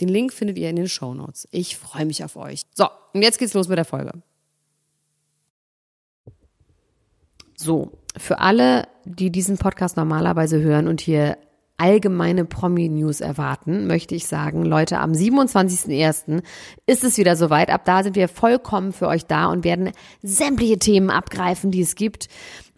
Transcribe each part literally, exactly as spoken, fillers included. Den Link findet ihr in den Shownotes. Ich freue mich auf euch. So, und jetzt geht's los mit der Folge. So, für alle, die diesen Podcast normalerweise hören und hier allgemeine Promi-News erwarten, möchte ich sagen, Leute, am siebenundzwanzigsten ersten ist es wieder soweit. Ab da sind wir vollkommen für euch da und werden sämtliche Themen abgreifen, die es gibt.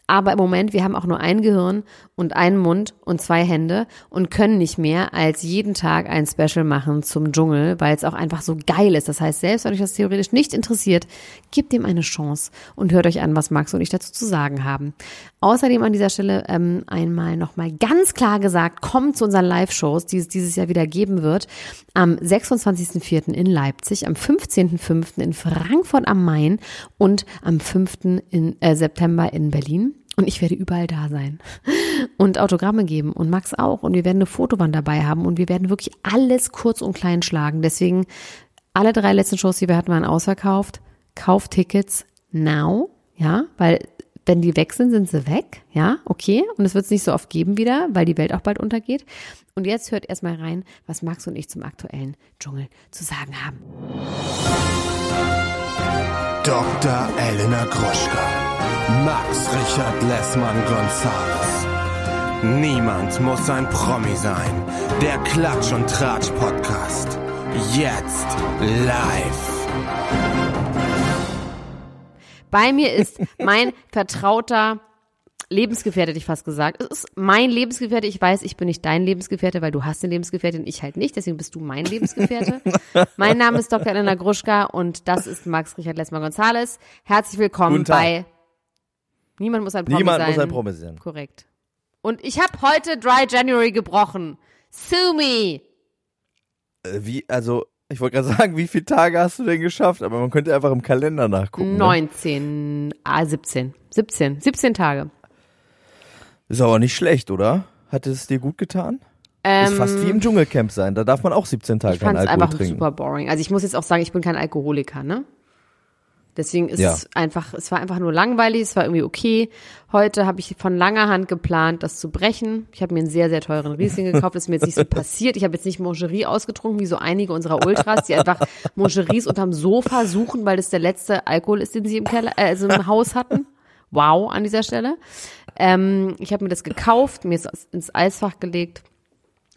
Aber im Moment, wir haben auch nur ein Gehirn und einen Mund und zwei Hände und können nicht mehr als jeden Tag ein Special machen zum Dschungel, weil es auch einfach so geil ist. Das heißt, selbst wenn euch das theoretisch nicht interessiert, gebt ihm eine Chance und hört euch an, was Max und ich dazu zu sagen haben. Außerdem an dieser Stelle ähm, einmal nochmal ganz klar gesagt, kommt zu unseren Live-Shows, die es dieses Jahr wieder geben wird. Am sechsundzwanzigsten vierten in Leipzig, am fünfzehnten fünften in Frankfurt am Main und am fünften In, äh, September in Berlin. Und ich werde überall da sein und Autogramme geben und Max auch. Und wir werden eine Fotowand dabei haben und wir werden wirklich alles kurz und klein schlagen. Deswegen alle drei letzten Shows, die wir hatten, waren ausverkauft. Kauft Tickets now, ja, weil wenn die weg sind, sind sie weg, ja, okay. Und es wird es nicht so oft geben wieder, weil die Welt auch bald untergeht. Und jetzt hört erstmal rein, was Max und ich zum aktuellen Dschungel zu sagen haben. Doktor Elena Gruschka. Max Richard Lessmann Gonzales. Niemand muss ein Promi sein. Der Klatsch- und Tratsch-Podcast. Jetzt live. Bei mir ist mein vertrauter Lebensgefährte, hätte ich fast gesagt. Es ist mein Lebensgefährte. Ich weiß, ich bin nicht dein Lebensgefährte, weil du hast den Lebensgefährte und ich halt nicht. Deswegen bist du mein Lebensgefährte. Mein Name ist Doktor Elena Gruschka und das ist Max Richard Lessmann Gonzales. Herzlich willkommen bei... Niemand muss ein Promi Niemand sein. Niemand muss ein Promi sein. Korrekt. Und ich habe heute Dry January gebrochen. Sue me. Äh, wie, also, ich wollte gerade sagen, wie viele Tage hast du denn geschafft? Aber man könnte einfach im Kalender nachgucken. neunzehn, ne? ah, siebzehn. siebzehn. siebzehn Tage. Ist aber nicht schlecht, oder? Hat es dir gut getan? Ähm, ist fast wie im Dschungelcamp sein. Da darf man auch siebzehn Tage keinen Alkohol trinken. Ich fand es einfach super boring. Also ich muss jetzt auch sagen, ich bin kein Alkoholiker, ne? Deswegen ist ja. es einfach, es war einfach nur langweilig, es war irgendwie okay. Heute habe ich von langer Hand geplant, das zu brechen. Ich habe mir einen sehr, sehr teuren Riesling gekauft, das ist mir jetzt nicht so passiert. Ich habe jetzt nicht Moncherie ausgetrunken, wie so einige unserer Ultras, die einfach Moncheries unterm Sofa suchen, weil das der letzte Alkohol ist, den sie im Keller, äh, also im Haus hatten. Wow, an dieser Stelle. Ähm, ich habe mir das gekauft, mir ist ins Eisfach gelegt.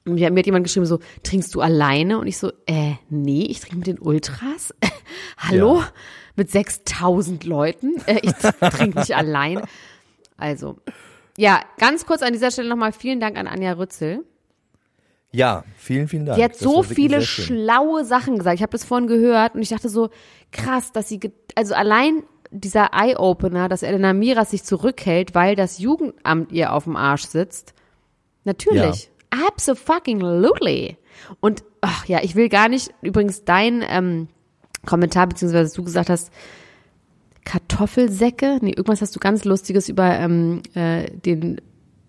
Und mir hat jemand geschrieben so, trinkst du alleine? Und ich so, äh, nee, ich trinke mit den Ultras. Hallo? Ja. Mit sechstausend Leuten? Äh, ich trinke nicht allein. Also, ja, ganz kurz an dieser Stelle nochmal vielen Dank an Anja Rützel. Ja, vielen, vielen Dank. Die hat so viele schlaue Sachen gesagt. Ich habe das vorhin gehört und ich dachte so, krass, dass sie, ge- also allein dieser Eye-Opener, dass Elena Miras sich zurückhält, weil das Jugendamt ihr auf dem Arsch sitzt. Natürlich. Ja. Abso-fucking-lutely. Und, ach ja, ich will gar nicht, übrigens dein ähm, Kommentar, beziehungsweise was du gesagt hast, Kartoffelsäcke? Nee, irgendwas hast du ganz Lustiges über ähm, äh, den,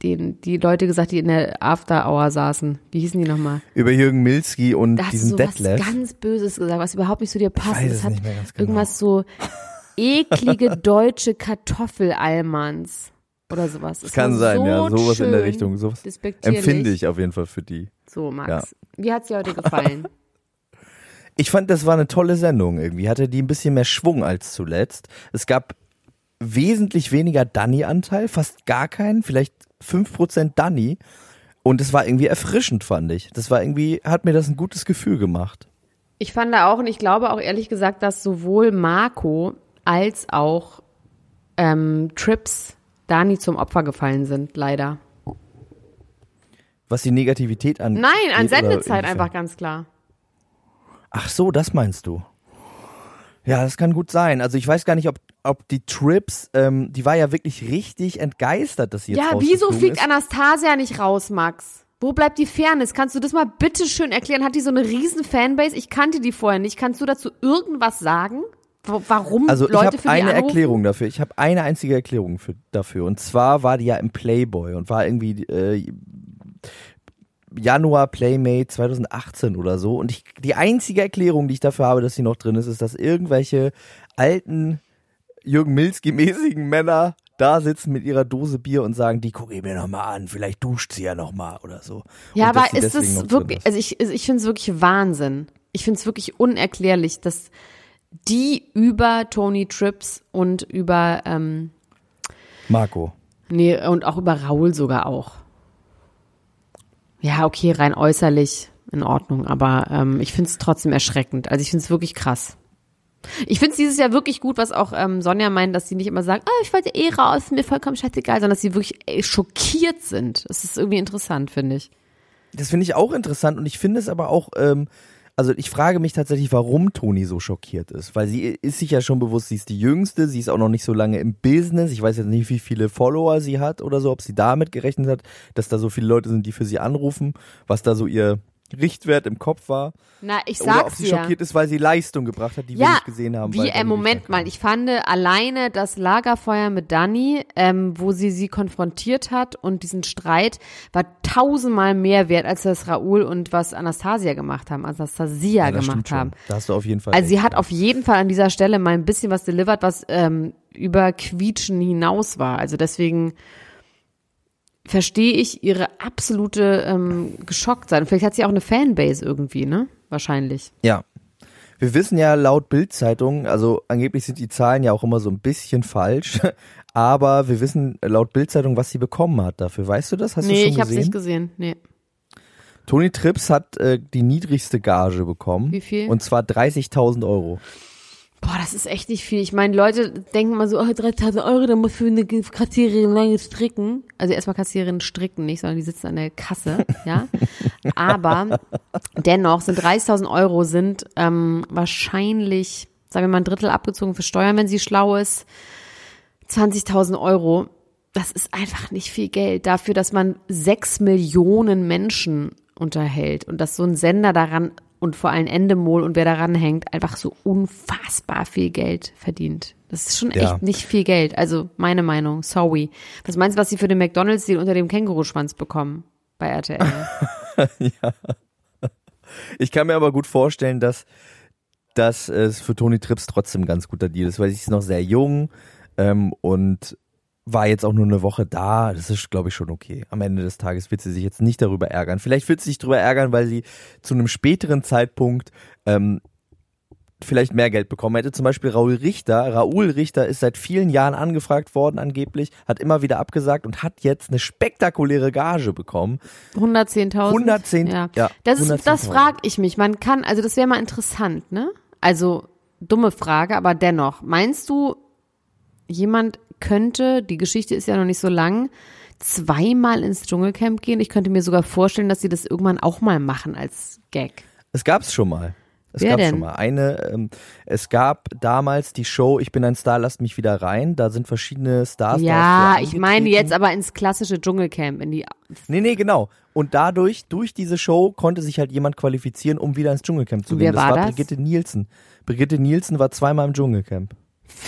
den, die Leute gesagt, die in der After-Hour saßen. Wie hießen die nochmal? Über Jürgen Milski und da diesen Detlef. Da hast du so was ganz Böses gesagt, was überhaupt nicht zu dir passt. Ich weiß es hat nicht mehr ganz genau. Irgendwas so eklige deutsche Kartoffelalmans. Oder sowas. Das kann sein, so ja, sowas in der Richtung. Sowas empfinde ich auf jeden Fall für die. So, Max, ja. Wie hat's dir heute gefallen? Ich fand, das war eine tolle Sendung irgendwie. Hatte die ein bisschen mehr Schwung als zuletzt. Es gab wesentlich weniger Dani-Anteil, fast gar keinen, vielleicht fünf Prozent Dani. Und es war irgendwie erfrischend, fand ich. Das war irgendwie, hat mir das ein gutes Gefühl gemacht. Ich fand da auch, und ich glaube auch ehrlich gesagt, dass sowohl Marco als auch ähm, Trips Dani zum Opfer gefallen sind, leider. Was die Negativität angeht? Nein, an Sendezeit einfach ganz klar. Ach so, das meinst du. Ja, das kann gut sein. Also ich weiß gar nicht, ob, ob die Trips, ähm, die war ja wirklich richtig entgeistert, dass sie jetzt rausgeflogen ist. Ja, wieso fliegt Anastasia nicht raus, Max? Wo bleibt die Fairness? Kannst du das mal bitte schön erklären? Hat die so eine riesen Fanbase? Ich kannte die vorher nicht. Kannst du dazu irgendwas sagen? Warum also Leute für die anrufen? Also ich habe eine Erklärung dafür. Ich habe eine einzige Erklärung für, dafür. Und zwar war die ja im Playboy und war irgendwie äh, Januar Playmate zwanzig achtzehn oder so. Und ich, die einzige Erklärung, die ich dafür habe, dass sie noch drin ist, ist, dass irgendwelche alten Jürgen Milski-mäßigen Männer da sitzen mit ihrer Dose Bier und sagen, die gucke ich mir nochmal an, vielleicht duscht sie ja nochmal oder so. Ja, und aber ist es wirklich, ist. also ich, ich finde es wirklich Wahnsinn. Ich finde es wirklich unerklärlich, dass die über Toni Trips und über ähm, Marco. Nee, und auch über Raoul sogar auch. Ja, okay, rein äußerlich in Ordnung, aber ähm, ich finde es trotzdem erschreckend. Also ich finde es wirklich krass. Ich finde es dieses Jahr wirklich gut, was auch ähm, Sonja meint, dass sie nicht immer sagen, oh, ich wollte eh raus, mir vollkommen scheißegal, sondern dass sie wirklich ey, schockiert sind. Das ist irgendwie interessant, finde ich. Das finde ich auch interessant und ich finde es aber auch, ähm, also ich frage mich tatsächlich, warum Toni so schockiert ist, weil sie ist sich ja schon bewusst, sie ist die Jüngste, sie ist auch noch nicht so lange im Business, ich weiß jetzt nicht, wie viele Follower sie hat oder so, ob sie damit gerechnet hat, dass da so viele Leute sind, die für sie anrufen, was da so ihr Richtwert im Kopf war. Na, ich sag's dir. Oder ob sie schockiert ist, weil sie Leistung gebracht hat, die ja, wir nicht gesehen haben. Wie, äh, Moment mal, ich fand alleine das Lagerfeuer mit Dani, ähm, wo sie sie konfrontiert hat und diesen Streit, war tausendmal mehr wert, als das Raoul und was Anastasia gemacht haben, als Anastasia ja, gemacht haben. Schon. Da hast du auf jeden Fall. Also sie hat auf jeden Fall an dieser Stelle mal ein bisschen was delivered, was ähm, über Quietschen hinaus war. Also deswegen verstehe ich ihre absolute ähm, Geschocktsein. Vielleicht hat sie auch eine Fanbase irgendwie, ne? Wahrscheinlich. Ja. Wir wissen ja laut Bild-Zeitung, also angeblich sind die Zahlen ja auch immer so ein bisschen falsch, aber wir wissen laut Bild-Zeitung, was sie bekommen hat dafür. Weißt du das? Hast nee, du schon ich hab's gesehen? nicht gesehen. Nee. Toni Trips hat äh, die niedrigste Gage bekommen. Wie viel? Und zwar dreißigtausend Euro. Boah, das ist echt nicht viel. Ich meine, Leute denken mal so, oh, dreitausend Euro, dann muss für eine Kassiererin lange stricken. Also erstmal Kassiererin stricken nicht, sondern die sitzen an der Kasse, ja. Aber dennoch sind dreißigtausend Euro sind ähm, wahrscheinlich, sagen wir mal, ein Drittel abgezogen für Steuern, wenn sie schlau ist. zwanzigtausend Euro, das ist einfach nicht viel Geld dafür, dass man sechs Millionen Menschen unterhält und dass so ein Sender daran und vor allem Endemol und wer daran hängt, einfach so unfassbar viel Geld verdient. Das ist schon echt ja. nicht viel Geld. Also meine Meinung, sorry. Was meinst du, was sie für den McDonalds-Deal unter dem Känguruschwanz bekommen bei R T L? Ja. Ich kann mir aber gut vorstellen, dass, dass es für Toni Trips trotzdem ganz guter Deal ist, weil sie ist noch sehr jung ähm, und war jetzt auch nur eine Woche da, das ist, glaube ich, schon okay. Am Ende des Tages wird sie sich jetzt nicht darüber ärgern. Vielleicht wird sie sich darüber ärgern, weil sie zu einem späteren Zeitpunkt ähm, vielleicht mehr Geld bekommen hätte. Zum Beispiel Raoul Richter. Raoul Richter ist seit vielen Jahren angefragt worden angeblich, hat immer wieder abgesagt und hat jetzt eine spektakuläre Gage bekommen. hundertzehntausend. hundertzehn Ja. Ja, das ist, das frage ich mich. Man kann, also das wäre mal interessant, ne? Also dumme Frage, aber dennoch. Meinst du, jemand könnte, die Geschichte ist ja noch nicht so lang, zweimal ins Dschungelcamp gehen. Ich könnte mir sogar vorstellen, dass sie das irgendwann auch mal machen als Gag. Es gab es schon mal. Es gab schon mal eine. Ähm, es gab damals die Show "Ich bin ein Star, lasst mich wieder rein". Da sind verschiedene Stars. Ja, ich meine jetzt aber ins klassische Dschungelcamp, in die. Nee, nee, genau. Und dadurch, durch diese Show, konnte sich halt jemand qualifizieren, um wieder ins Dschungelcamp zu gehen. Das war Brigitte Nielsen. Brigitte Nielsen war zweimal im Dschungelcamp.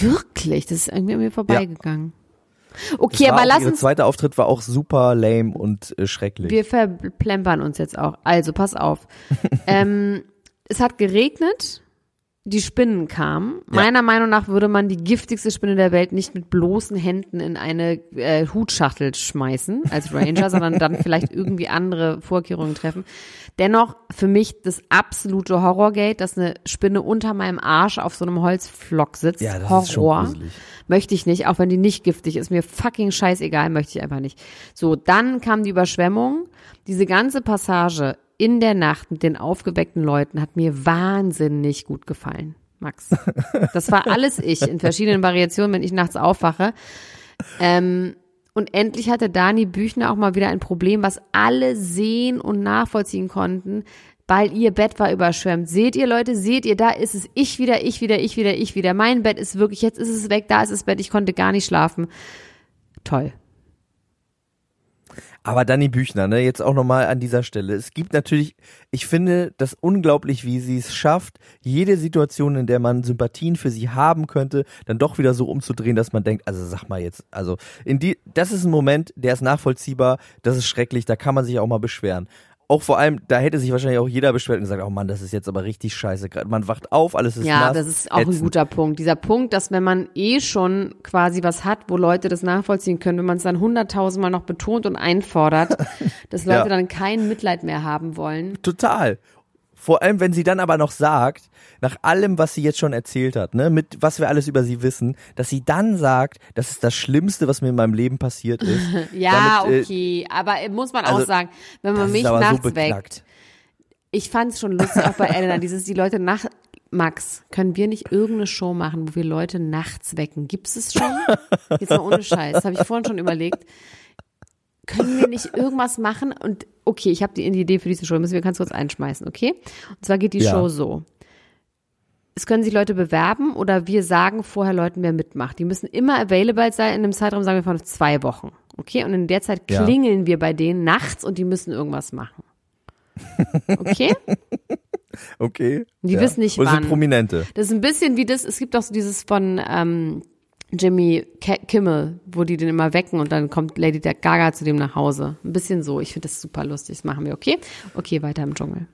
Wirklich? Das ist irgendwie an mir vorbeigegangen. Ja. Okay, das war aber lass uns... Ihr zweiter Auftritt war auch super lame und äh, schrecklich. Wir verplempern uns jetzt auch. Also, pass auf. ähm, es hat geregnet, die Spinnen kamen. Ja. Meiner Meinung nach würde man die giftigste Spinne der Welt nicht mit bloßen Händen in eine äh, Hutschachtel schmeißen als Ranger, sondern dann vielleicht irgendwie andere Vorkehrungen treffen. Dennoch für mich das absolute Horrorgate, dass eine Spinne unter meinem Arsch auf so einem Holzflock sitzt. Ja, das Horror. Ist schon gruselig. Möchte ich nicht, auch wenn die nicht giftig ist. Mir fucking scheißegal, möchte ich einfach nicht. So, dann kam die Überschwemmung. Diese ganze Passage in der Nacht mit den aufgeweckten Leuten hat mir wahnsinnig gut gefallen, Max. Das war alles ich in verschiedenen Variationen, wenn ich nachts aufwache. Ähm, und endlich hatte Dani Büchner auch mal wieder ein Problem, was alle sehen und nachvollziehen konnten. weil ihr Bett war überschwemmt. Seht ihr, Leute, seht ihr, da ist es ich wieder, ich wieder, ich wieder, ich wieder. Mein Bett ist wirklich, jetzt ist es weg, da ist das Bett, ich konnte gar nicht schlafen. Toll. Aber Dani Büchner, ne, jetzt auch nochmal an dieser Stelle. Es gibt natürlich, ich finde das unglaublich, wie sie es schafft, jede Situation, in der man Sympathien für sie haben könnte, dann doch wieder so umzudrehen, dass man denkt, also sag mal jetzt, also in die, das ist ein Moment, der ist nachvollziehbar, das ist schrecklich, da kann man sich auch mal beschweren. Auch vor allem, da hätte sich wahrscheinlich auch jeder beschwert und gesagt, oh Mann, das ist jetzt aber richtig scheiße. Man wacht auf, alles ist ja, nass. Ja, das ist auch ätzend. Ein guter Punkt. Dieser Punkt, dass wenn man eh schon quasi was hat, wo Leute das nachvollziehen können, wenn man es dann hunderttausendmal noch betont und einfordert, dass Leute ja. dann kein Mitleid mehr haben wollen. Total. Vor allem, wenn sie dann aber noch sagt, nach allem, was sie jetzt schon erzählt hat, ne, mit was wir alles über sie wissen, dass sie dann sagt, das ist das Schlimmste, was mir in meinem Leben passiert ist. ja, damit, okay, äh, aber muss man also, auch sagen, wenn man mich nachts so weckt. Ich fand es schon lustig, auch bei Elena, dieses, die Leute nach, Max, können wir nicht irgendeine Show machen, wo wir Leute nachts wecken? Gibt's es schon? Jetzt mal ohne Scheiß, das habe ich vorhin schon überlegt. Können wir nicht irgendwas machen? Und okay, ich habe die Idee für diese Show, müssen wir ganz kurz einschmeißen, okay? Und zwar geht die ja. Show so. Es können sich Leute bewerben oder wir sagen vorher Leuten, wer mitmacht. Die müssen immer available sein in einem Zeitraum, sagen wir von zwei Wochen, okay? Und in der Zeit klingeln ja. wir bei denen nachts und die müssen irgendwas machen. Okay? okay. Und die ja. wissen nicht wann. Das sind Prominente. Das ist ein bisschen wie das, es gibt auch so dieses von ähm, Jimmy Kimmel, wo die den immer wecken und dann kommt Lady Gaga zu dem nach Hause. Ein bisschen so. Ich finde das super lustig. Das machen wir, okay? Okay, weiter im Dschungel.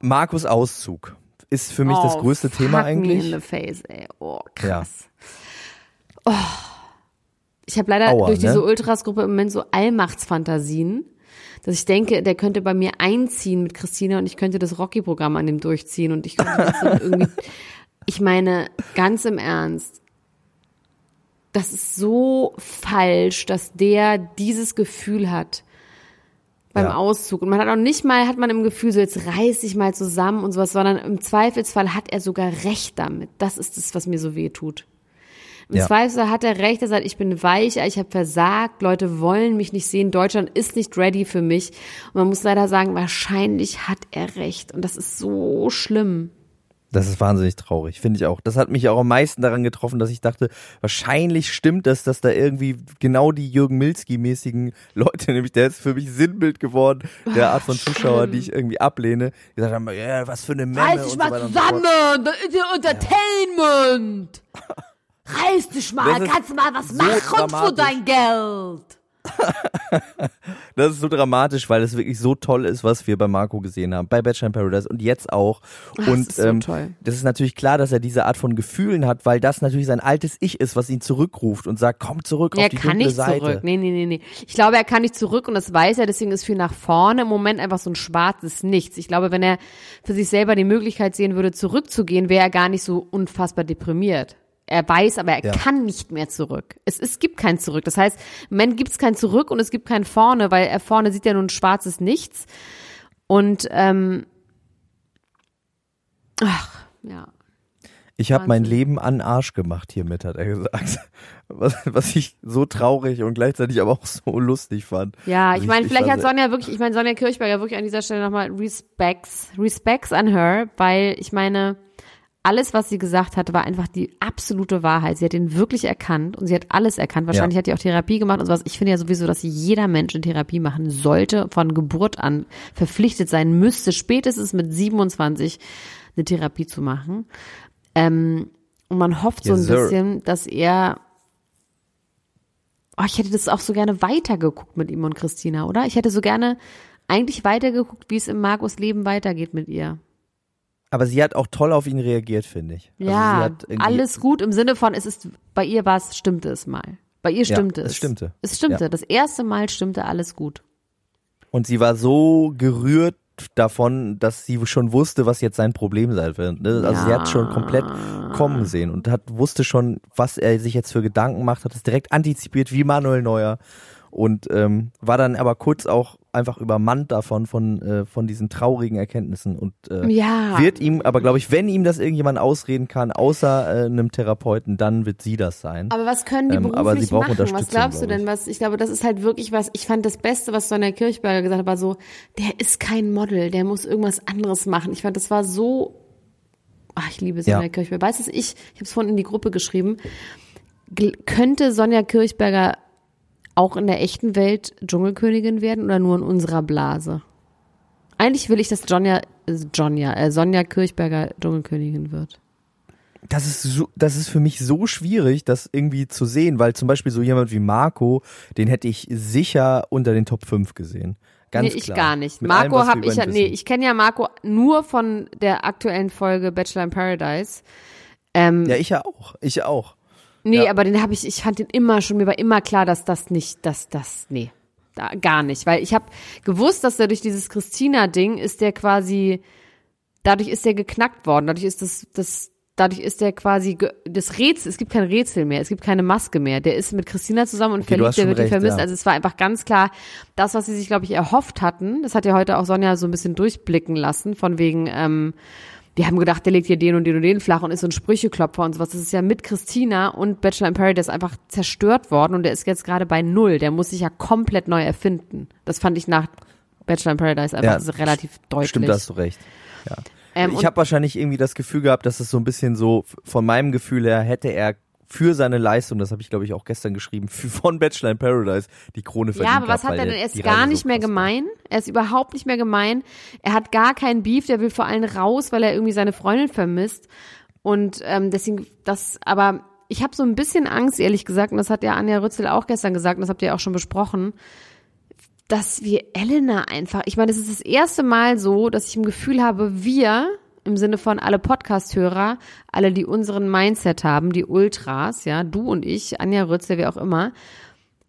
Markus Auszug ist für mich oh, das größte Thema eigentlich. Me in the face, ey. Oh, krass. Ja. Oh. Ich habe leider Aua, durch diese ne? Ultras-Gruppe im Moment so Allmachtsfantasien, dass ich denke, der könnte bei mir einziehen mit Christina und ich könnte das Rocky-Programm an dem durchziehen und ich könnte das dann irgendwie... Ich meine, ganz im Ernst, das ist so falsch, dass der dieses Gefühl hat beim ja. Auszug. Und man hat auch nicht mal, hat man im Gefühl, so jetzt reiß dich mal zusammen und sowas, sondern im Zweifelsfall hat er sogar recht damit. Das ist das, was mir so weh tut. Im ja. Zweifelsfall hat er recht, er sagt, ich bin weicher, ich habe versagt, Leute wollen mich nicht sehen, Deutschland ist nicht ready für mich. Und man muss leider sagen, wahrscheinlich hat er recht. Und das ist so schlimm. Das ist wahnsinnig traurig, finde ich auch. Das hat mich auch am meisten daran getroffen, dass ich dachte, wahrscheinlich stimmt das, dass da irgendwie genau die Jürgen Milski-mäßigen Leute, nämlich der ist für mich Sinnbild geworden, der Art von Zuschauer, die ich irgendwie ablehne, gesagt haben, ja, was für eine Memme. Reiß dich mal zusammen, das ist ja Entertainment. Reiß dich mal, kannst du mal was machen für dein Geld. Das ist so dramatisch, weil es wirklich so toll ist, was wir bei Marco gesehen haben, bei Bachelor in Paradise und jetzt auch. Ach, und das ist, so ähm, toll. Das ist natürlich klar, dass er diese Art von Gefühlen hat, weil das natürlich sein altes Ich ist, was ihn zurückruft und sagt, komm zurück auf die dunkle Seite. Er kann nicht zurück, nee, nee, nee, nee. Ich glaube, er kann nicht zurück und das weiß er, deswegen ist viel nach vorne im Moment einfach so ein schwarzes Nichts. Ich glaube, wenn er für sich selber die Möglichkeit sehen würde, zurückzugehen, wäre er gar nicht so unfassbar deprimiert. Er weiß, aber er ja. kann nicht mehr zurück. Es, es gibt kein Zurück. Das heißt, im Moment gibt es kein Zurück und es gibt kein Vorne, weil er vorne sieht ja nur ein schwarzes Nichts. Und, ähm, ach, ja. Ich habe mein Leben an Arsch gemacht hiermit, hat er gesagt. Was, was ich so traurig und gleichzeitig aber auch so lustig fand. Ja, ich meine, vielleicht hat Sonja wirklich, ich meine, Sonja Kirchberger wirklich an dieser Stelle nochmal Respects, Respects an her, weil ich meine... Alles, was sie gesagt hat, war einfach die absolute Wahrheit. Sie hat ihn wirklich erkannt und sie hat alles erkannt. Wahrscheinlich ja. hat sie auch Therapie gemacht und sowas. Ich finde ja sowieso, dass jeder Mensch in Therapie machen sollte, von Geburt an verpflichtet sein müsste, spätestens mit siebenundzwanzig eine Therapie zu machen. Ähm, und man hofft yes, so ein sir. bisschen, dass er... Oh, ich hätte das auch so gerne weitergeguckt mit ihm und Christina, oder? Ich hätte so gerne eigentlich weitergeguckt, wie es im Markus Leben weitergeht mit ihr. Aber sie hat auch toll auf ihn reagiert, finde ich. Also ja, sie hat alles gut im Sinne von, es ist, bei ihr war es, stimmte es mal. Bei ihr stimmte ja, es. es stimmte. Es stimmte. Ja. Das erste Mal stimmte alles gut. Und sie war so gerührt davon, dass sie schon wusste, was jetzt sein Problem sein wird. Ne? Also ja. sie hat schon komplett kommen sehen und hat wusste schon, was er sich jetzt für Gedanken macht, hat es direkt antizipiert wie Manuel Neuer und ähm, war dann aber kurz auch einfach übermannt davon, von, äh, von diesen traurigen Erkenntnissen und äh, ja. wird ihm, aber glaube ich, wenn ihm das irgendjemand ausreden kann, außer äh, einem Therapeuten, dann wird sie das sein. Aber was können die beruflich ähm, aber sie brauchen machen? Unterstützung, was glaubst glaub du denn? Was, ich glaube, das ist halt wirklich was, ich fand das Beste, was Sonja Kirchberger gesagt hat, war so, der ist kein Model, der muss irgendwas anderes machen. Ich fand, das war so, ach, ich liebe Sonja ja. Kirchberger. Weißt du, ich, ich habe es vorhin in die Gruppe geschrieben, G- könnte Sonja Kirchberger auch in der echten Welt Dschungelkönigin werden oder nur in unserer Blase? Eigentlich will ich, dass Sonja, Sonja, äh, Sonja Kirchberger Dschungelkönigin wird. Das ist so, das ist für mich so schwierig, das irgendwie zu sehen, weil zum Beispiel so jemand wie Marco, den hätte ich sicher unter den Top fünf gesehen. Ganz nee, klar. Ich gar nicht. Mit Marco allem, hab ich ja, nee, ich kenne ja Marco nur von der aktuellen Folge Bachelor in Paradise. Ähm, ja, ich ja auch. Ich ja auch. Nee, ja. aber den habe ich, ich fand den immer schon, mir war immer klar, dass das nicht, dass das, nee, da, gar nicht. Weil ich habe gewusst, dass der durch dieses Christina-Ding ist der quasi, dadurch ist der geknackt worden, dadurch ist das, das, dadurch ist der quasi, das Rätsel, es gibt kein Rätsel mehr, es gibt keine Maske mehr. Der ist mit Christina zusammen und okay, verliebt, der wird ihn vermisst. Ja. Also es war einfach ganz klar, das, was sie sich, glaube ich, erhofft hatten, das hat ja heute auch Sonja so ein bisschen durchblicken lassen, von wegen, ähm, die haben gedacht, der legt hier den und den und den flach und ist so ein Sprücheklopfer und sowas. Das ist ja mit Christina und Bachelor in Paradise einfach zerstört worden und der ist jetzt gerade bei null. Der muss sich ja komplett neu erfinden. Das fand ich nach Bachelor in Paradise einfach ja, relativ deutlich. Stimmt, da hast du recht. Ja. Ähm, ich habe wahrscheinlich irgendwie das Gefühl gehabt, dass es so ein bisschen so, von meinem Gefühl her, hätte er für seine Leistung, das habe ich glaube ich auch gestern geschrieben, für, von Bachelor in Paradise die Krone verdient. Ja, aber was hat er denn? Er ist gar nicht mehr gemein. Er ist überhaupt nicht mehr gemein. Er hat gar keinen Beef. Der will vor allem raus, weil er irgendwie seine Freundin vermisst. Und ähm, deswegen, das, aber ich habe so ein bisschen Angst, ehrlich gesagt, und das hat ja Anja Rützel auch gestern gesagt, und das habt ihr auch schon besprochen, dass wir Elena einfach, ich meine, das ist das erste Mal so, dass ich im Gefühl habe, wir... im Sinne von alle Podcast-Hörer, alle, die unseren Mindset haben, die Ultras, ja, du und ich, Anja Rützel, wer auch immer,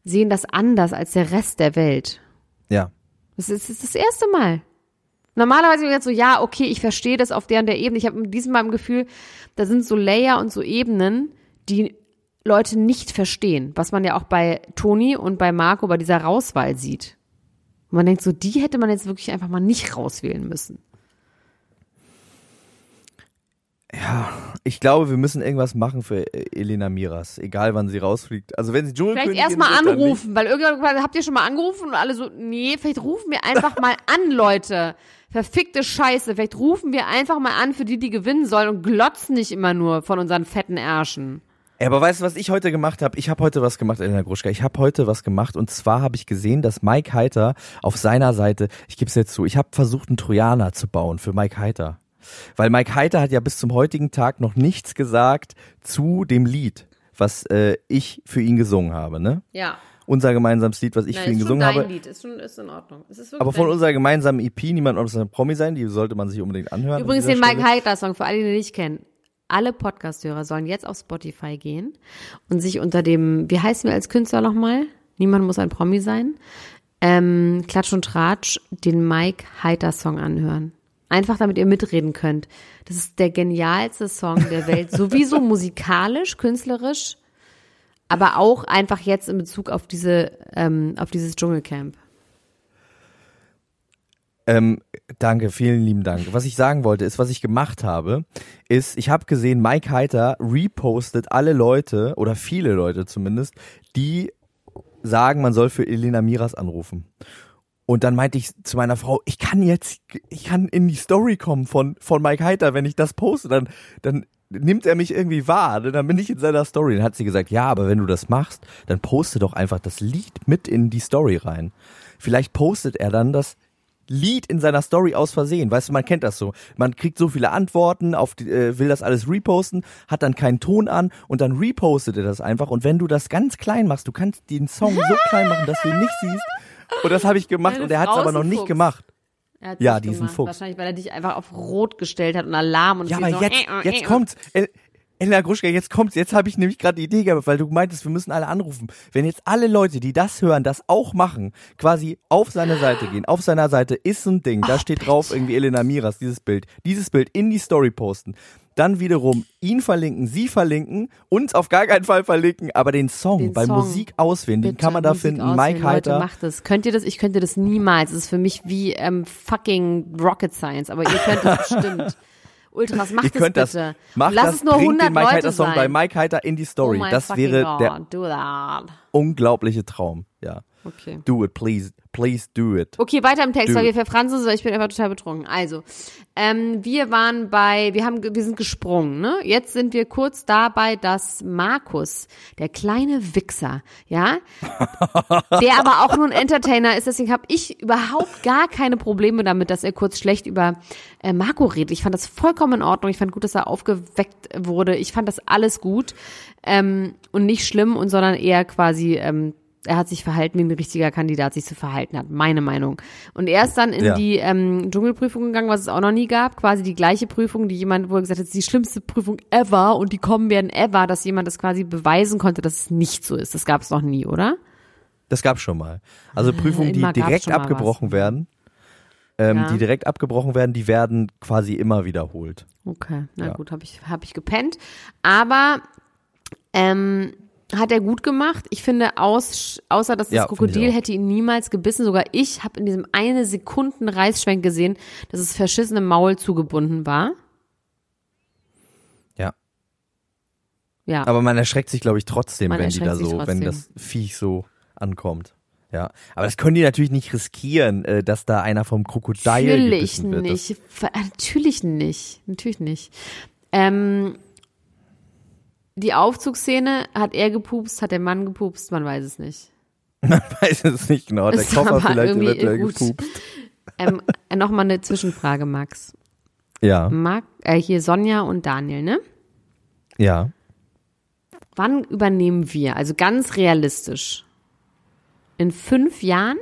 sehen das anders als der Rest der Welt. Ja. Das ist, das ist das erste Mal. Normalerweise wird so, ja, okay, ich verstehe das auf der und der Ebene. Ich habe diesmal im Gefühl, da sind so Layer und so Ebenen, die Leute nicht verstehen, was man ja auch bei Toni und bei Marco bei dieser Rauswahl sieht. Und man denkt so, die hätte man jetzt wirklich einfach mal nicht rauswählen müssen. Ja, ich glaube, wir müssen irgendwas machen für Elena Miras, egal wann sie rausfliegt. Also wenn sie Dschungelkönigin vielleicht erstmal anrufen, weil irgendwann habt ihr schon mal angerufen und alle so, nee, vielleicht rufen wir einfach mal an, Leute. Verfickte Scheiße, vielleicht rufen wir einfach mal an für die, die gewinnen sollen und glotzen nicht immer nur von unseren fetten Ärschen. Ja, aber weißt du, was ich heute gemacht habe? Ich habe heute was gemacht, Elena Gruschka. Ich habe heute was gemacht und zwar habe ich gesehen, dass Mike Heiter auf seiner Seite, ich gebe es jetzt zu, ich habe versucht, einen Trojaner zu bauen für Mike Heiter. Weil Mike Heiter hat ja bis zum heutigen Tag noch nichts gesagt zu dem Lied, was äh, ich für ihn gesungen habe, ne? Ja. Unser gemeinsames Lied, was ich Nein, für ihn gesungen habe. Nein, ist schon dein Lied, ist schon, ist in Ordnung. Es ist wirklich aber von unserer gemeinsamen E P, Niemand muss ein Promi sein, die sollte man sich unbedingt anhören. Übrigens den Mike Heiter-Song, für alle, die ihn nicht kennen. Alle Podcast-Hörer sollen jetzt auf Spotify gehen und sich unter dem, wie heißen wir als Künstler nochmal? Niemand muss ein Promi sein. Ähm, Klatsch und Tratsch, den Mike Heiter-Song anhören. Einfach damit ihr mitreden könnt. Das ist der genialste Song der Welt. Sowieso musikalisch, künstlerisch, aber auch einfach jetzt in Bezug auf diese, ähm, auf dieses Dschungelcamp. Ähm, danke, vielen lieben Dank. Was ich sagen wollte, ist, was ich gemacht habe, ist, ich habe gesehen, Mike Heiter repostet alle Leute, oder viele Leute zumindest, die sagen, man soll für Elena Miras anrufen. Und dann meinte ich zu meiner Frau, ich kann jetzt, ich kann in die Story kommen von, von Mike Heiter, wenn ich das poste, dann, dann nimmt er mich irgendwie wahr, dann bin ich in seiner Story. Dann hat sie gesagt, ja, aber wenn du das machst, dann poste doch einfach das Lied mit in die Story rein. Vielleicht postet er dann das Lied in seiner Story aus Versehen. Weißt du, man kennt das so. Man kriegt so viele Antworten, auf die, äh, will das alles reposten, hat dann keinen Ton an und dann repostet er das einfach. Und wenn du das ganz klein machst, du kannst den Song so klein machen, dass du ihn nicht siehst. Und das habe ich gemacht Meine und er hat es aber noch nicht Fuchs. gemacht. Ja, diesen gemacht. Fuchs. Wahrscheinlich, weil er dich einfach auf Rot gestellt hat und Alarm und ja, aber so jetzt, äh, äh, jetzt äh, kommt's. El- Elena Gruschka, jetzt kommt's. Jetzt habe ich nämlich gerade die Idee gehabt, weil du meintest, wir müssen alle anrufen. Wenn jetzt alle Leute, die das hören, das auch machen, quasi auf seine Seite gehen. Auf seiner Seite ist ein Ding. Da Ach, steht bitte. drauf irgendwie Elena Miras, dieses Bild. Dieses Bild in die Story posten. dann wiederum ihn verlinken, sie verlinken, uns auf gar keinen Fall verlinken, aber den Song den bei Song. Musik auswählen, den kann man da Musik finden. Auswählen. Mike Heiter. Leute, macht das. Könnt ihr das? Ich könnte das niemals. Das ist für mich wie ähm, fucking Rocket Science, aber ihr könnt das bestimmt. Ultras, macht das bitte. Das, macht lass das, es nur hundert den Mike Leute Heiter Song sein. Bei Mike Heiter in die Story. Oh das wäre God. Der do that. Unglaubliche Traum. Ja. Okay. Do it, please. Please do it. Okay, weiter im Text, do weil wir verfransen, weil ich bin einfach total betrunken. Also, ähm, wir waren bei, wir haben, wir sind gesprungen, ne? Jetzt sind wir kurz dabei, dass Markus, der kleine Wichser, ja, der aber auch nur ein Entertainer ist, deswegen habe ich überhaupt gar keine Probleme damit, dass er kurz schlecht über äh, Marco redet. Ich fand das vollkommen in Ordnung. Ich fand gut, dass er aufgeweckt wurde. Ich fand das alles gut ähm, und nicht schlimm und sondern eher quasi ähm, er hat sich verhalten, wie ein richtiger Kandidat sich zu verhalten hat, meine Meinung. Und er ist dann in ja. die ähm, Dschungelprüfung gegangen, was es auch noch nie gab, quasi die gleiche Prüfung, die jemand, wo er gesagt hat, das ist die schlimmste Prüfung ever und die kommen werden ever, dass jemand das quasi beweisen konnte, dass es nicht so ist. Das gab es noch nie, oder? Das gab es schon mal. Also Prüfungen, die direkt abgebrochen was. werden, ähm, ja. die direkt abgebrochen werden, die werden quasi immer wiederholt. Okay, na ja. gut, habe ich, hab ich gepennt. Aber, ähm, hat er gut gemacht. Ich finde, aus, außer dass das ja, Krokodil hätte ihn niemals gebissen. Sogar ich habe in diesem eine Sekunden Reißschwenk gesehen, dass das verschissene Maul zugebunden war. Ja. Ja. Aber man erschreckt sich, glaube ich, trotzdem, man wenn die da so, trotzdem. wenn das Viech so ankommt. Ja, aber das können die natürlich nicht riskieren, dass da einer vom Krokodil natürlich gebissen wird. Nicht. Natürlich nicht. Natürlich nicht. Ähm, Die Aufzugsszene, hat er gepupst, hat der Mann gepupst, man weiß es nicht. Man weiß es nicht genau, der Koffer vielleicht eventuell gepupst. Ähm, Nochmal eine Zwischenfrage, Max. Ja. Mark, äh, hier Sonja und Daniel, ne? Ja. Wann übernehmen wir, also ganz realistisch, in fünf Jahren?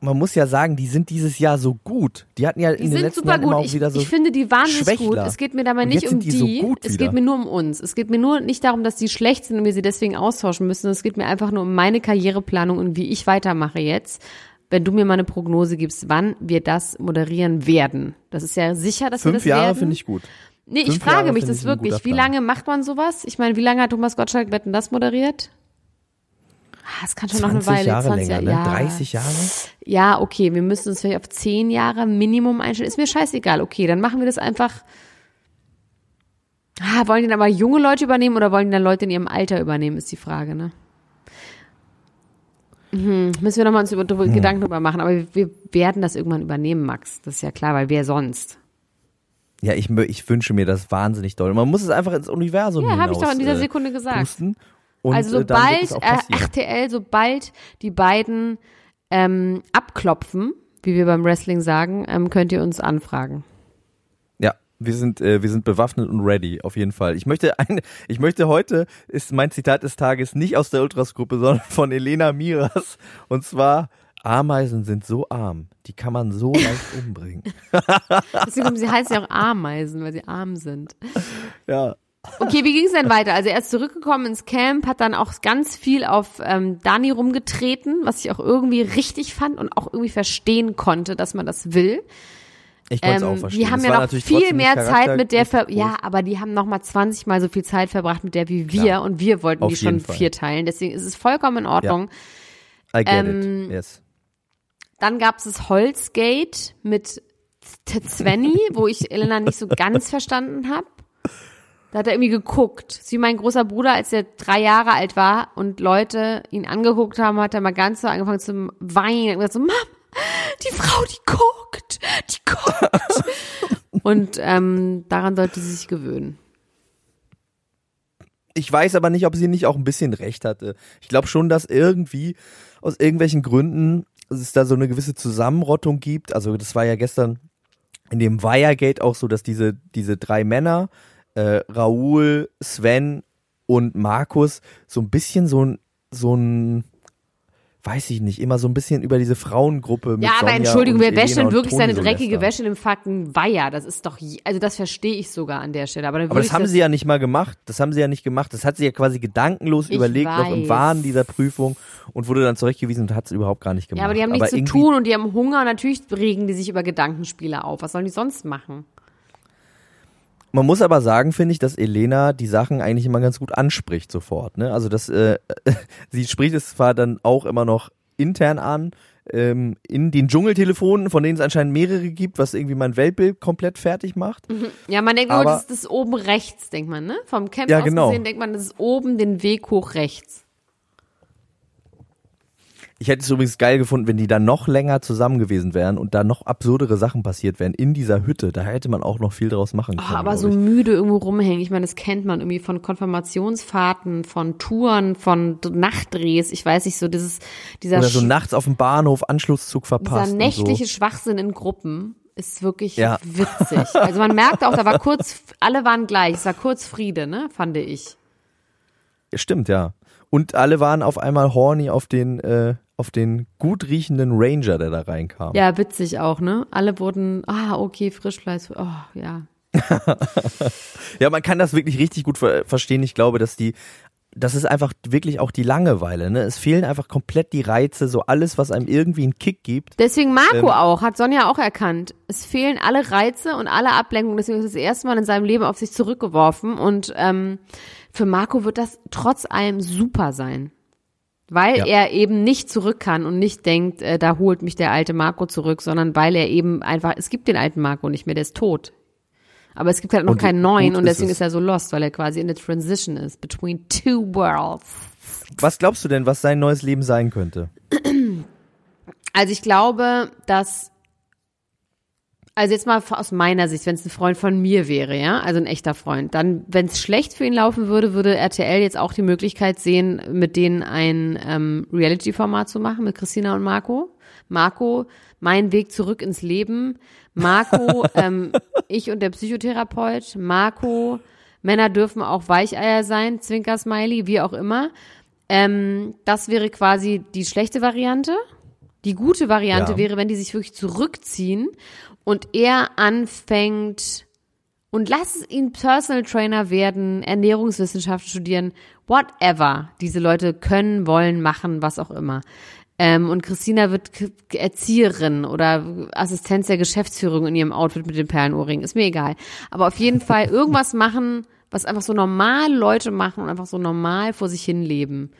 Man muss ja sagen, die sind dieses Jahr so gut. Die hatten ja die in den letzten Jahren immer auch wieder so. Ich, ich finde, die waren nicht gut. Es geht mir dabei nicht um die. die. So es geht mir nur um uns. Es geht mir nur nicht darum, dass die schlecht sind und wir sie deswegen austauschen müssen. Es geht mir einfach nur um meine Karriereplanung und wie ich weitermache jetzt. Wenn du mir mal eine Prognose gibst, wann wir das moderieren werden. Das ist ja sicher, dass Fünf wir das Jahre werden. Fünf Jahre finde ich gut. Nee, ich Fünf frage Jahre mich das wirklich. Wie lange macht man sowas? Ich meine, wie lange hat Thomas Gottschalk Wetten das moderiert? Es kann schon noch eine Weile, Jahre zwanzig Jahre länger, ne? dreißig Jahre? Ja, okay, wir müssen uns vielleicht auf zehn Jahre Minimum einstellen. Ist mir scheißegal, okay, dann machen wir das einfach. Ah, wollen die dann aber junge Leute übernehmen oder wollen die dann Leute in ihrem Alter übernehmen, ist die Frage, ne? Hm, müssen wir nochmal uns über, über, hm. Gedanken drüber machen, aber wir, wir werden das irgendwann übernehmen, Max. Das ist ja klar, weil wer sonst? Ja, ich, ich wünsche mir das wahnsinnig doll. Man muss es einfach ins Universum hinaus. Ja, habe ich doch in dieser Sekunde gesagt. Pusten. Und also sobald äh, R T L, sobald die beiden ähm, abklopfen, wie wir beim Wrestling sagen, ähm, könnt ihr uns anfragen. Ja, wir sind äh, wir sind bewaffnet und ready, auf jeden Fall. Ich möchte ein, ich möchte heute, ist mein Zitat des Tages nicht aus der Ultras-Gruppe, sondern von Elena Miras. Und zwar: Ameisen sind so arm, die kann man so leicht umbringen. Deswegen sie heißen ja auch Ameisen, weil sie arm sind. Ja. Okay, wie ging es denn weiter? Also er ist zurückgekommen ins Camp, hat dann auch ganz viel auf ähm, Dani rumgetreten, was ich auch irgendwie richtig fand und auch irgendwie verstehen konnte, dass man das will. Ich konnte es ähm, auch verstehen. Die haben das ja noch viel mehr Zeit mit der, ver- ja, aber die haben nochmal zwanzig Mal so viel Zeit verbracht mit der wie wir Klar. und wir wollten auf die schon Fall. vierteilen. Deswegen ist es vollkommen in Ordnung. Ja. I get ähm, it, yes. Dann gab es das Holzgate mit Zwenny, wo ich Elena nicht so ganz verstanden habe. Da hat er irgendwie geguckt. Das ist wie mein großer Bruder, als er drei Jahre alt war und Leute ihn angeguckt haben, hat er mal ganz so angefangen zu weinen. Er hat gesagt so, Mama, die Frau, die guckt, die guckt. Und ähm, daran sollte sie sich gewöhnen. Ich weiß aber nicht, ob sie nicht auch ein bisschen recht hatte. Ich glaube schon, dass irgendwie aus irgendwelchen Gründen es da so eine gewisse Zusammenrottung gibt. Also das war ja gestern in dem Wiregate auch so, dass diese, diese drei Männer... Äh, Raoul, Sven und Markus so ein bisschen so ein, so ein, weiß ich nicht, immer so ein bisschen über diese Frauengruppe mit Ja, aber Sonja Entschuldigung, wer wäscht denn wirklich seine dreckige Wäsche in dem fucking Weiher? Das ist doch, je, also das verstehe ich sogar an der Stelle. Aber, aber das haben das sie ja nicht mal gemacht, das haben sie ja nicht gemacht, das hat sie ja quasi gedankenlos ich überlegt, weiß. noch im Wahn dieser Prüfung und wurde dann zurechtgewiesen und hat es überhaupt gar nicht gemacht. Ja, aber die haben nichts aber zu tun und die haben Hunger und natürlich regen die sich über Gedankenspiele auf. Was sollen die sonst machen? Man muss aber sagen, finde ich, dass Elena die Sachen eigentlich immer ganz gut anspricht sofort. Ne? Also das, äh, sie spricht es zwar dann auch immer noch intern an, ähm, in den Dschungeltelefonen, von denen es anscheinend mehrere gibt, was irgendwie mein Weltbild komplett fertig macht. Mhm. Ja, man denkt, aber, oh, das ist das oben rechts, denkt man, ne? Vom Camp ja, aus genau. gesehen denkt man, das ist oben den Weg hoch rechts. Ich hätte es übrigens geil gefunden, wenn die da noch länger zusammen gewesen wären und da noch absurdere Sachen passiert wären in dieser Hütte. Da hätte man auch noch viel draus machen können. Oh, aber so müde irgendwo rumhängen. Ich meine, das kennt man irgendwie von Konfirmationsfahrten, von Touren, von Nachtdrehs. Ich weiß nicht, so dieses, dieser. Oder so Sch- nachts auf dem Bahnhof Anschlusszug verpasst. Dieser nächtliche so. Schwachsinn in Gruppen ist wirklich ja. witzig. Also man merkt auch, da war kurz, alle waren gleich. Es war kurz Friede, ne? Fand ich. Stimmt, ja. Und alle waren auf einmal horny auf den, äh, auf den gut riechenden Ranger, der da reinkam. Ja, witzig auch, ne? Alle wurden, ah, okay, Frischfleisch, oh, ja. Ja, man kann das wirklich richtig gut ver- verstehen. Ich glaube, dass die, das ist einfach wirklich auch die Langeweile, ne? Es fehlen einfach komplett die Reize, so alles, was einem irgendwie einen Kick gibt. Deswegen Marco ähm, auch, hat Sonja auch erkannt. Es fehlen alle Reize und alle Ablenkungen. Deswegen ist das erste Mal in seinem Leben auf sich zurückgeworfen. Und ähm, für Marco wird das trotz allem super sein. Weil ja. er eben nicht zurück kann und nicht denkt, äh, da holt mich der alte Marco zurück, sondern weil er eben einfach, es gibt den alten Marco nicht mehr, der ist tot. Aber es gibt halt noch und keinen neuen und deswegen ist, ist er so lost, weil er quasi in der Transition ist, between two worlds. Was glaubst du denn, was sein neues Leben sein könnte? Also ich glaube, dass, also jetzt mal aus meiner Sicht, wenn es ein Freund von mir wäre, ja, also ein echter Freund, dann, wenn es schlecht für ihn laufen würde, würde R T L jetzt auch die Möglichkeit sehen, mit denen ein ähm, Reality-Format zu machen, mit Christina und Marco. Marco, mein Weg zurück ins Leben. Marco, ähm, ich und der Psychotherapeut. Marco, Männer dürfen auch Weicheier sein, Zwinker-Smiley, wie auch immer. Ähm, das wäre quasi die schlechte Variante. Die gute Variante ja. wäre, wenn die sich wirklich zurückziehen und er anfängt, und lass es ihn Personal Trainer werden, Ernährungswissenschaften studieren, whatever. Diese Leute können, wollen, machen, was auch immer. Ähm, und Christina wird Erzieherin oder Assistenz der Geschäftsführung in ihrem Outfit mit den Perlenohrringen. Ist mir egal. Aber auf jeden Fall irgendwas machen, was einfach so normal Leute machen und einfach so normal vor sich hin leben.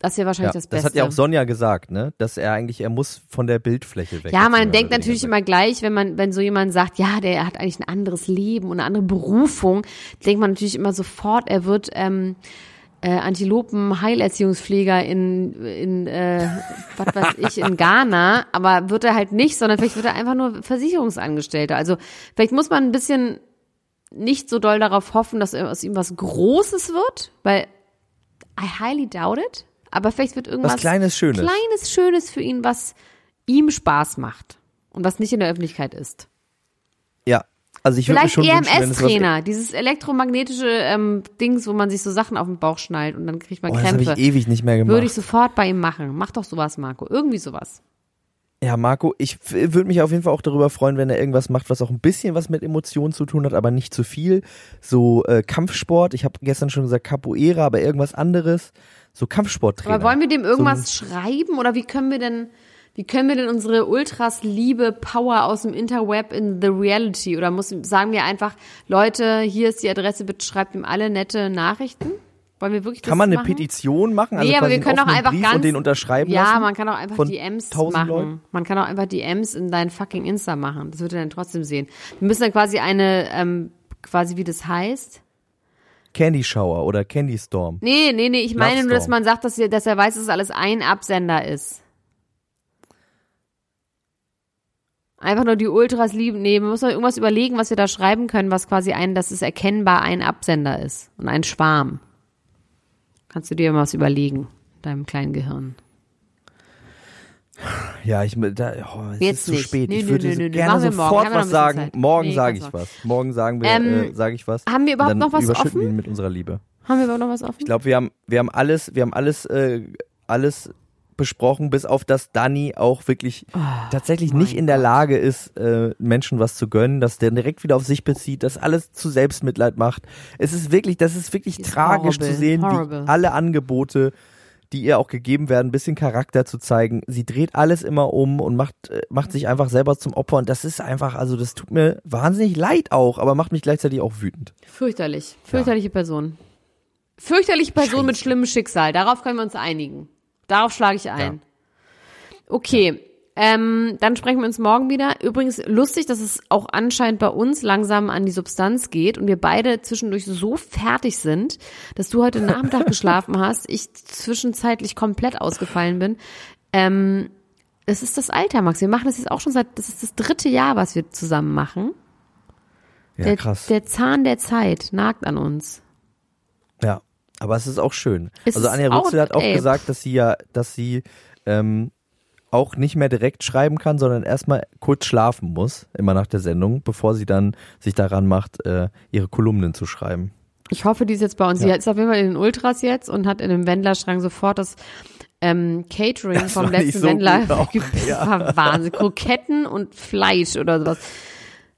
Das ist ja wahrscheinlich ja, das Beste. Das hat ja auch Sonja gesagt, ne? Dass er eigentlich, er muss von der Bildfläche weg. Ja, man denkt natürlich immer gleich, wenn man, wenn so jemand sagt, ja, der hat eigentlich ein anderes Leben und eine andere Berufung, denkt man natürlich immer sofort, er wird ähm, äh, Antilopen-Heilerziehungspfleger in, in äh, was weiß ich, in Ghana. Aber wird er halt nicht, sondern vielleicht wird er einfach nur Versicherungsangestellter. Also vielleicht muss man ein bisschen nicht so doll darauf hoffen, dass aus ihm was Großes wird, weil I highly doubt it. Aber vielleicht wird irgendwas was Kleines, Schönes. Kleines, Schönes für ihn, was ihm Spaß macht und was nicht in der Öffentlichkeit ist. Ja, also ich würde mir schon wünschen, wenn es was... Vielleicht E M S-Trainer, dieses elektromagnetische ähm, Dings, wo man sich so Sachen auf den Bauch schnallt und dann kriegt man oh, Krämpfe. Das habe ich ewig nicht mehr gemacht. Würde ich sofort bei ihm machen. Mach doch sowas, Marco. Irgendwie sowas. Ja, Marco, ich würde mich auf jeden Fall auch darüber freuen, wenn er irgendwas macht, was auch ein bisschen was mit Emotionen zu tun hat, aber nicht zu viel. So äh, Kampfsport, ich habe gestern schon gesagt Capoeira, aber irgendwas anderes. So Kampfsporttrainer. Aber wollen wir dem irgendwas so schreiben oder wie können wir denn, wie können wir denn unsere Ultras Liebe Power aus dem Interweb in the Reality oder muss, sagen wir einfach, Leute, hier ist die Adresse, bitte schreibt ihm alle nette Nachrichten? Wollen wir wirklich das machen? Kann man eine machen? Petition machen? Also nee, aber wir können auch einfach Brief ganz... Und den unterschreiben ja, lassen man kann auch einfach D Ms machen. Leuten? Man kann auch einfach D Ms in deinen fucking Insta machen. Das wird er dann trotzdem sehen. Wir müssen dann quasi eine, ähm, quasi wie das heißt... Candy Shower oder Candy Storm. Nee, nee, nee, ich meine Love nur, dass man sagt, dass, wir, dass er weiß, dass alles ein Absender ist. Einfach nur die Ultras lieben. Nee, man muss noch irgendwas überlegen, was wir da schreiben können, was quasi ein, dass es erkennbar ein Absender ist und ein Schwarm. Kannst du dir mal was überlegen, deinem kleinen Gehirn. Ja, ich da, oh, es jetzt ist zu so spät. Nee, ich würde nee, nee, gerne nee, sofort was sagen. Morgen nee, sage ich was. Morgen sagen wir, ähm, äh, sage ich was. Haben wir überhaupt noch was offen? Überschütten wir ihn mit unserer Liebe. Haben wir überhaupt noch was offen? Ich glaube, wir haben, wir haben alles, wir haben alles, äh, alles besprochen, bis auf dass Dani auch wirklich oh, tatsächlich nicht in der Lage ist, äh, Menschen was zu gönnen, dass der direkt wieder auf sich bezieht, dass alles zu Selbstmitleid macht. Es ist wirklich, das ist wirklich ist tragisch horrible, zu sehen, horrible. Wie alle Angebote die ihr auch gegeben werden, ein bisschen Charakter zu zeigen. Sie dreht alles immer um und macht, macht sich einfach selber zum Opfer. Und das ist einfach, also das tut mir wahnsinnig leid auch, aber macht mich gleichzeitig auch wütend. Fürchterlich. Fürchterliche ja. Person. Fürchterliche Person Scheiße. Mit schlimmem Schicksal. Darauf können wir uns einigen. Darauf schlage ich ein. Ja. Okay. Ja. Ähm, dann sprechen wir uns morgen wieder. Übrigens lustig, dass es auch anscheinend bei uns langsam an die Substanz geht und wir beide zwischendurch so fertig sind, dass du heute Nachmittag geschlafen hast, ich zwischenzeitlich komplett ausgefallen bin. Ähm, es ist das Alter, Max. Wir machen das jetzt auch schon seit, das ist das dritte Jahr, was wir zusammen machen. Ja, der, krass. Der Zahn der Zeit nagt an uns. Ja, aber es ist auch schön. Es also Anja Rützel hat auch ey. gesagt, dass sie ja, dass sie, ähm, auch nicht mehr direkt schreiben kann, sondern erstmal kurz schlafen muss, immer nach der Sendung, bevor sie dann sich daran macht, äh, ihre Kolumnen zu schreiben. Ich hoffe, die ist jetzt bei uns. Ja. Sie ist auf jeden Fall in den Ultras jetzt und hat in dem Wendlerschrank sofort das ähm, Catering das vom letzten so Wendler. Ja. Wahnsinn. Kroketten und Fleisch oder sowas.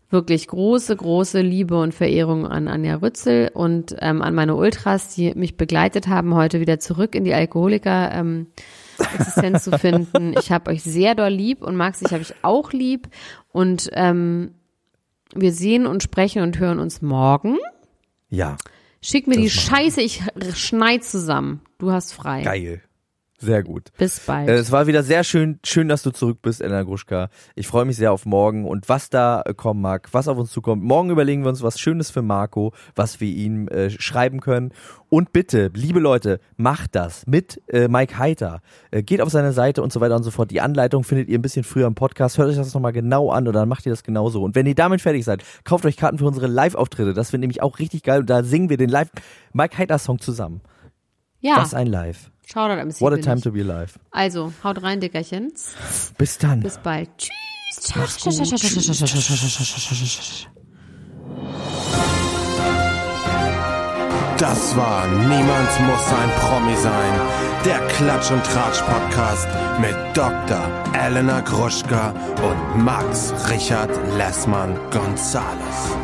Wirklich große, große Liebe und Verehrung an Anja Rützel und ähm, an meine Ultras, die mich begleitet haben, heute wieder zurück in die Alkoholiker- ähm, Existenz zu finden. Ich habe euch sehr doll lieb und Max, ich habe ich auch lieb und ähm, wir sehen und sprechen und hören uns morgen. Ja. Schick mir die Scheiße, ich schneide zusammen. Du hast frei. Geil. Sehr gut. Bis bald. Äh, es war wieder sehr schön, schön, dass du zurück bist, Elena Gruschka. Ich freue mich sehr auf morgen und was da äh, kommen mag, was auf uns zukommt. Morgen überlegen wir uns was Schönes für Marco, was wir ihm äh, schreiben können. Und bitte, liebe Leute, macht das mit äh, Mike Heiter. Äh, geht auf seine Seite und so weiter und so fort. Die Anleitung findet ihr ein bisschen früher im Podcast. Hört euch das nochmal genau an und dann macht ihr das genauso. Und wenn ihr damit fertig seid, kauft euch Karten für unsere Live-Auftritte. Das wird nämlich auch richtig geil. Und da singen wir den Live-Mike Heiter-Song zusammen. Ja. Was ein Live. Schau da ein bisschen. What a time ich. to be alive. Also, haut rein, Dickerchen. Bis dann. Bis bald. Tschüss. Tschüss. Das war Niemand muss ein Promi sein. Der Klatsch und Tratsch Podcast mit Doktor Elena Gruschka und Max Richard Lessmann Gonzales.